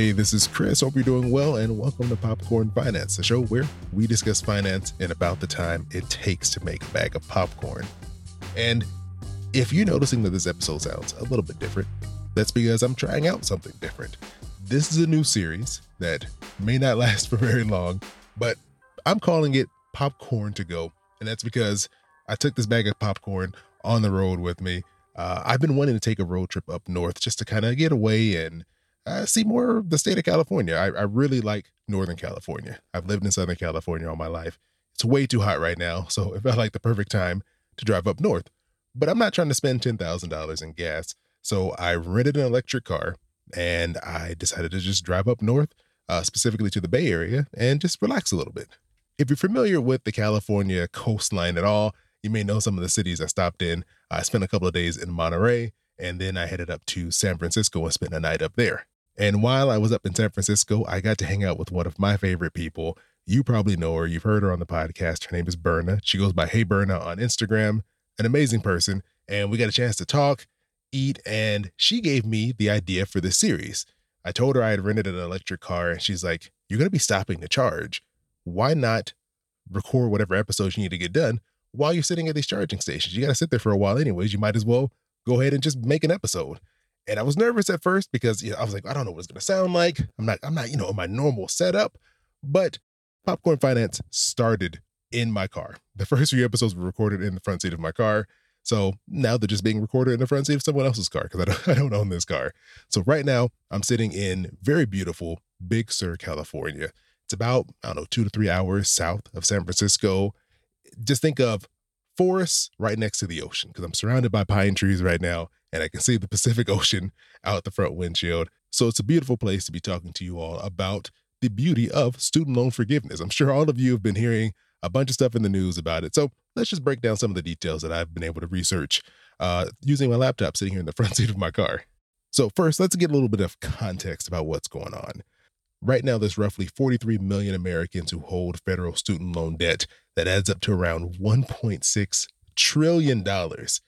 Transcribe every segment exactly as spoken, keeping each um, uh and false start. Hey, this is Chris. Hope you're doing well, and welcome to Popcorn Finance, the show where we discuss finance in about the time it takes to make a bag of popcorn. And if you're noticing that this episode sounds a little bit different, that's because I'm trying out something different. This is a new series that may not last for very long, but I'm calling it Popcorn to Go, and that's because I took this bag of popcorn on the road with me. Uh, I've been wanting to take a road trip up north just to kind of get away and I see more of the state of California. I, I really like Northern California. I've lived in Southern California all my life. It's way too hot right now, so it felt like the perfect time to drive up north. But I'm not trying to spend ten thousand dollars in gas, so I rented an electric car, and I decided to just drive up north, uh, specifically to the Bay Area, and just relax a little bit. If you're familiar with the California coastline at all, you may know some of the cities I stopped in. I spent a couple of days in Monterey, and then I headed up to San Francisco and spent a night up there. And while I was up in San Francisco, I got to hang out with one of my favorite people. You probably know her. You've heard her on the podcast. Her name is Berna. She goes by Hey Berna on Instagram. An amazing person. And we got a chance to talk, eat, and she gave me the idea for this series. I told her I had rented an electric car, and she's like, you're going to be stopping to charge. Why not record whatever episodes you need to get done while you're sitting at these charging stations? You got to sit there for a while anyways. You might as well go ahead and just make an episode. And I was nervous at first because you know, I was like, I don't know what it's going to sound like. I'm not, I'm not, you know, in my normal setup. But Popcorn Finance started in my car. The first few episodes were recorded in the front seat of my car. So now they're just being recorded in the front seat of someone else's car because I don't, I don't own this car. So right now I'm sitting in very beautiful Big Sur, California. It's about, I don't know, two to three hours south of San Francisco. Just think of forests right next to the ocean because I'm surrounded by pine trees right now. And I can see the Pacific Ocean out the front windshield. So it's a beautiful place to be talking to you all about the beauty of student loan forgiveness. I'm sure all of you have been hearing a bunch of stuff in the news about it. So let's just break down some of the details that I've been able to research uh, using my laptop sitting here in the front seat of my car. So first, let's get a little bit of context about what's going on. Right now, there's roughly forty-three million Americans who hold federal student loan debt that adds up to around one point six trillion dollars.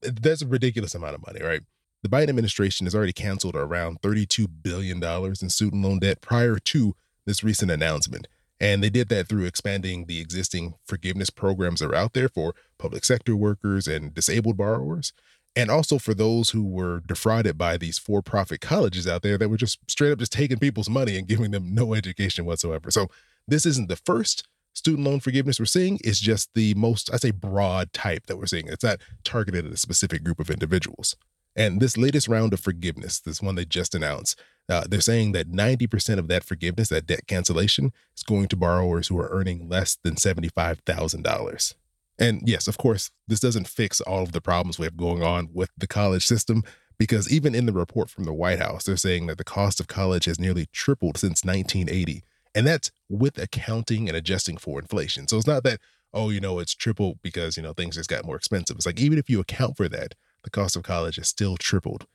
That's a ridiculous amount of money, right? The Biden administration has already canceled around thirty-two billion dollars in student loan debt prior to this recent announcement. And they did that through expanding the existing forgiveness programs that are out there for public sector workers and disabled borrowers. And also for those who were defrauded by these for-profit colleges out there that were just straight up just taking people's money and giving them no education whatsoever. So this isn't the first student loan forgiveness we're seeing. Is just the most, I say, broad type that we're seeing. It's not targeted at a specific group of individuals. And this latest round of forgiveness, this one they just announced, uh, they're saying that ninety percent of that forgiveness, that debt cancellation, is going to borrowers who are earning less than seventy-five thousand dollars. And yes, of course, this doesn't fix all of the problems we have going on with the college system, because even in the report from the White House, they're saying that the cost of college has nearly tripled since nineteen eighty. And that's with accounting and adjusting for inflation. So it's not that, oh, you know, it's tripled because, you know, things just got more expensive. It's like, even if you account for that, the cost of college has still tripled.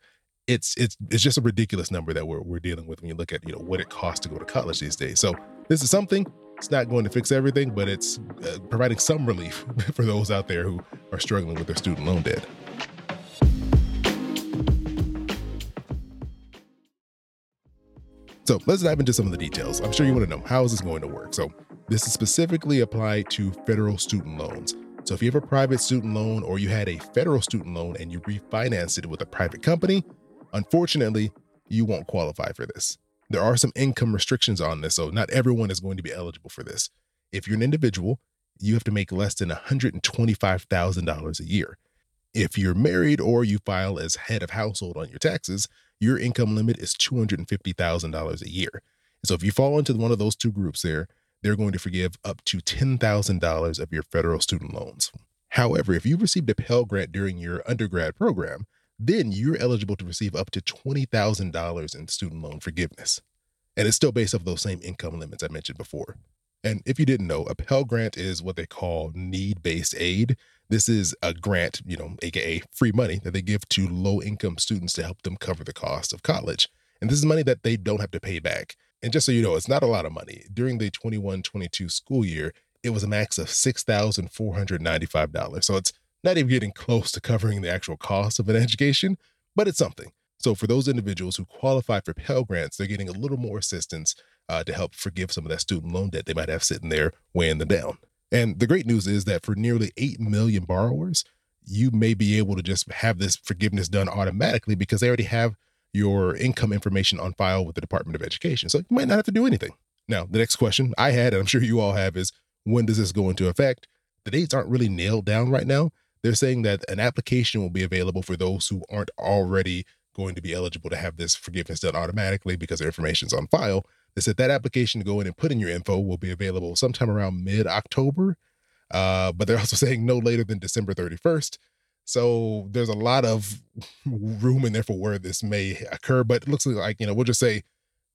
It's it's it's just a ridiculous number that we're we're dealing with when you look at, you know, what it costs to go to college these days. So this is something. It's not going to fix everything, but it's uh, providing some relief for those out there who are struggling with their student loan debt. So let's dive into some of the details. I'm sure you want to know, how is this going to work? So this is specifically applied to federal student loans. So if you have a private student loan or you had a federal student loan and you refinanced it with a private company, unfortunately, you won't qualify for this. There are some income restrictions on this, so not everyone is going to be eligible for this. If you're an individual, you have to make less than one hundred twenty-five thousand dollars a year. If you're married or you file as head of household on your taxes, your income limit is two hundred fifty thousand dollars a year. So if you fall into one of those two groups there, they're going to forgive up to ten thousand dollars of your federal student loans. However, if you received a Pell Grant during your undergrad program, then you're eligible to receive up to twenty thousand dollars in student loan forgiveness. And it's still based off those same income limits I mentioned before. And if you didn't know, a Pell Grant is what they call need-based aid. This is a grant, you know, aka free money that they give to low-income students to help them cover the cost of college. And this is money that they don't have to pay back. And just so you know, it's not a lot of money. During the twenty-one twenty-two school year, it was a max of six thousand four hundred ninety-five dollars. So it's not even getting close to covering the actual cost of an education, but it's something. So for those individuals who qualify for Pell Grants, they're getting a little more assistance uh, to help forgive some of that student loan debt they might have sitting there weighing them down. And the great news is that for nearly eight million borrowers, you may be able to just have this forgiveness done automatically because they already have your income information on file with the Department of Education. So you might not have to do anything. Now, the next question I had, and I'm sure you all have, is when does this go into effect? The dates aren't really nailed down right now. They're saying that an application will be available for those who aren't already going to be eligible to have this forgiveness done automatically because their information's on file. They said that application to go in and put in your info will be available sometime around mid-October, uh, but they're also saying no later than December thirty-first. So there's a lot of room in there for where this may occur, but it looks like, you know, we'll just say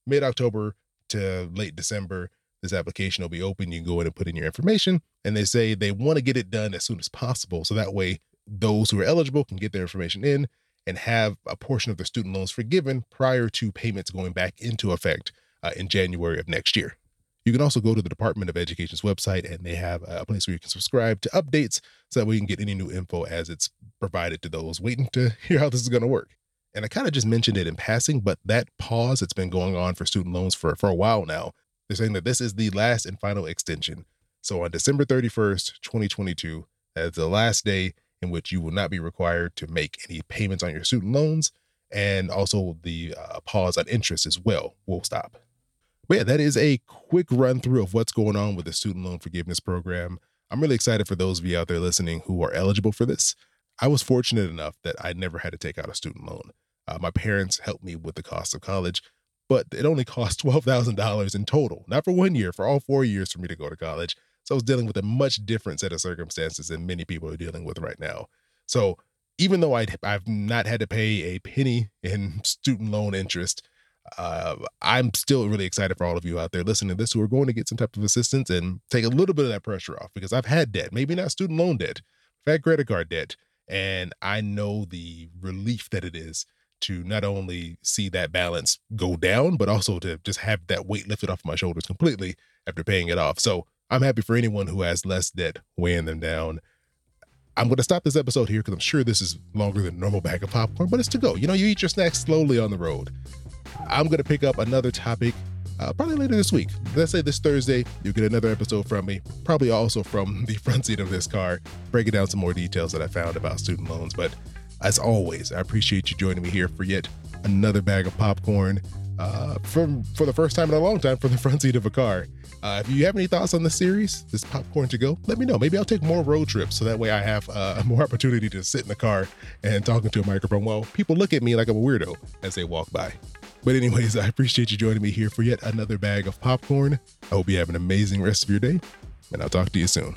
mid-October to late December, this application will be open. You can go in and put in your information, and they say they want to get it done as soon as possible. So that way those who are eligible can get their information in and have a portion of their student loans forgiven prior to payments going back into effect uh, in January of next year. You can also go to the Department of Education's website, and they have a place where you can subscribe to updates so that we can get any new info as it's provided to those waiting to hear how this is going to work. And I kind of just mentioned it in passing, but that pause that's been going on for student loans for, for a while now, they're saying that this is the last and final extension. So on December thirty-first, twenty twenty-two, that's the last day in which you will not be required to make any payments on your student loans, and also the uh, pause on interest as well will stop. But yeah, that is a quick run through of what's going on with the student loan forgiveness program. I'm really excited for those of you out there listening who are eligible for this. I was fortunate enough that I never had to take out a student loan. Uh, my parents helped me with the cost of college, but it only cost twelve thousand dollars in total, not for one year, for all four years for me to go to college. So I was dealing with a much different set of circumstances than many people are dealing with right now. So even though I'd, I've not had to pay a penny in student loan interest, uh, I'm still really excited for all of you out there listening to this who are going to get some type of assistance and take a little bit of that pressure off, because I've had debt, maybe not student loan debt, I've had credit card debt, and I know the relief that it is to not only see that balance go down, but also to just have that weight lifted off my shoulders completely after paying it off. So I'm happy for anyone who has less debt weighing them down. I'm going to stop this episode here because I'm sure this is longer than a normal bag of popcorn, but it's to go. You know, you eat your snacks slowly on the road. I'm going to pick up another topic uh, probably later this week. Let's say this Thursday, you'll get another episode from me, probably also from the front seat of this car, breaking down some more details that I found about student loans. But as always, I appreciate you joining me here for yet another bag of popcorn. Uh, from for the first time in a long time from the front seat of a car. Uh, if you have any thoughts on this series, this popcorn to go, let me know. Maybe I'll take more road trips so that way I have uh, more opportunity to sit in the car and talk into a microphone while people look at me like I'm a weirdo as they walk by. But anyways, I appreciate you joining me here for yet another bag of popcorn. I hope you have an amazing rest of your day, and I'll talk to you soon.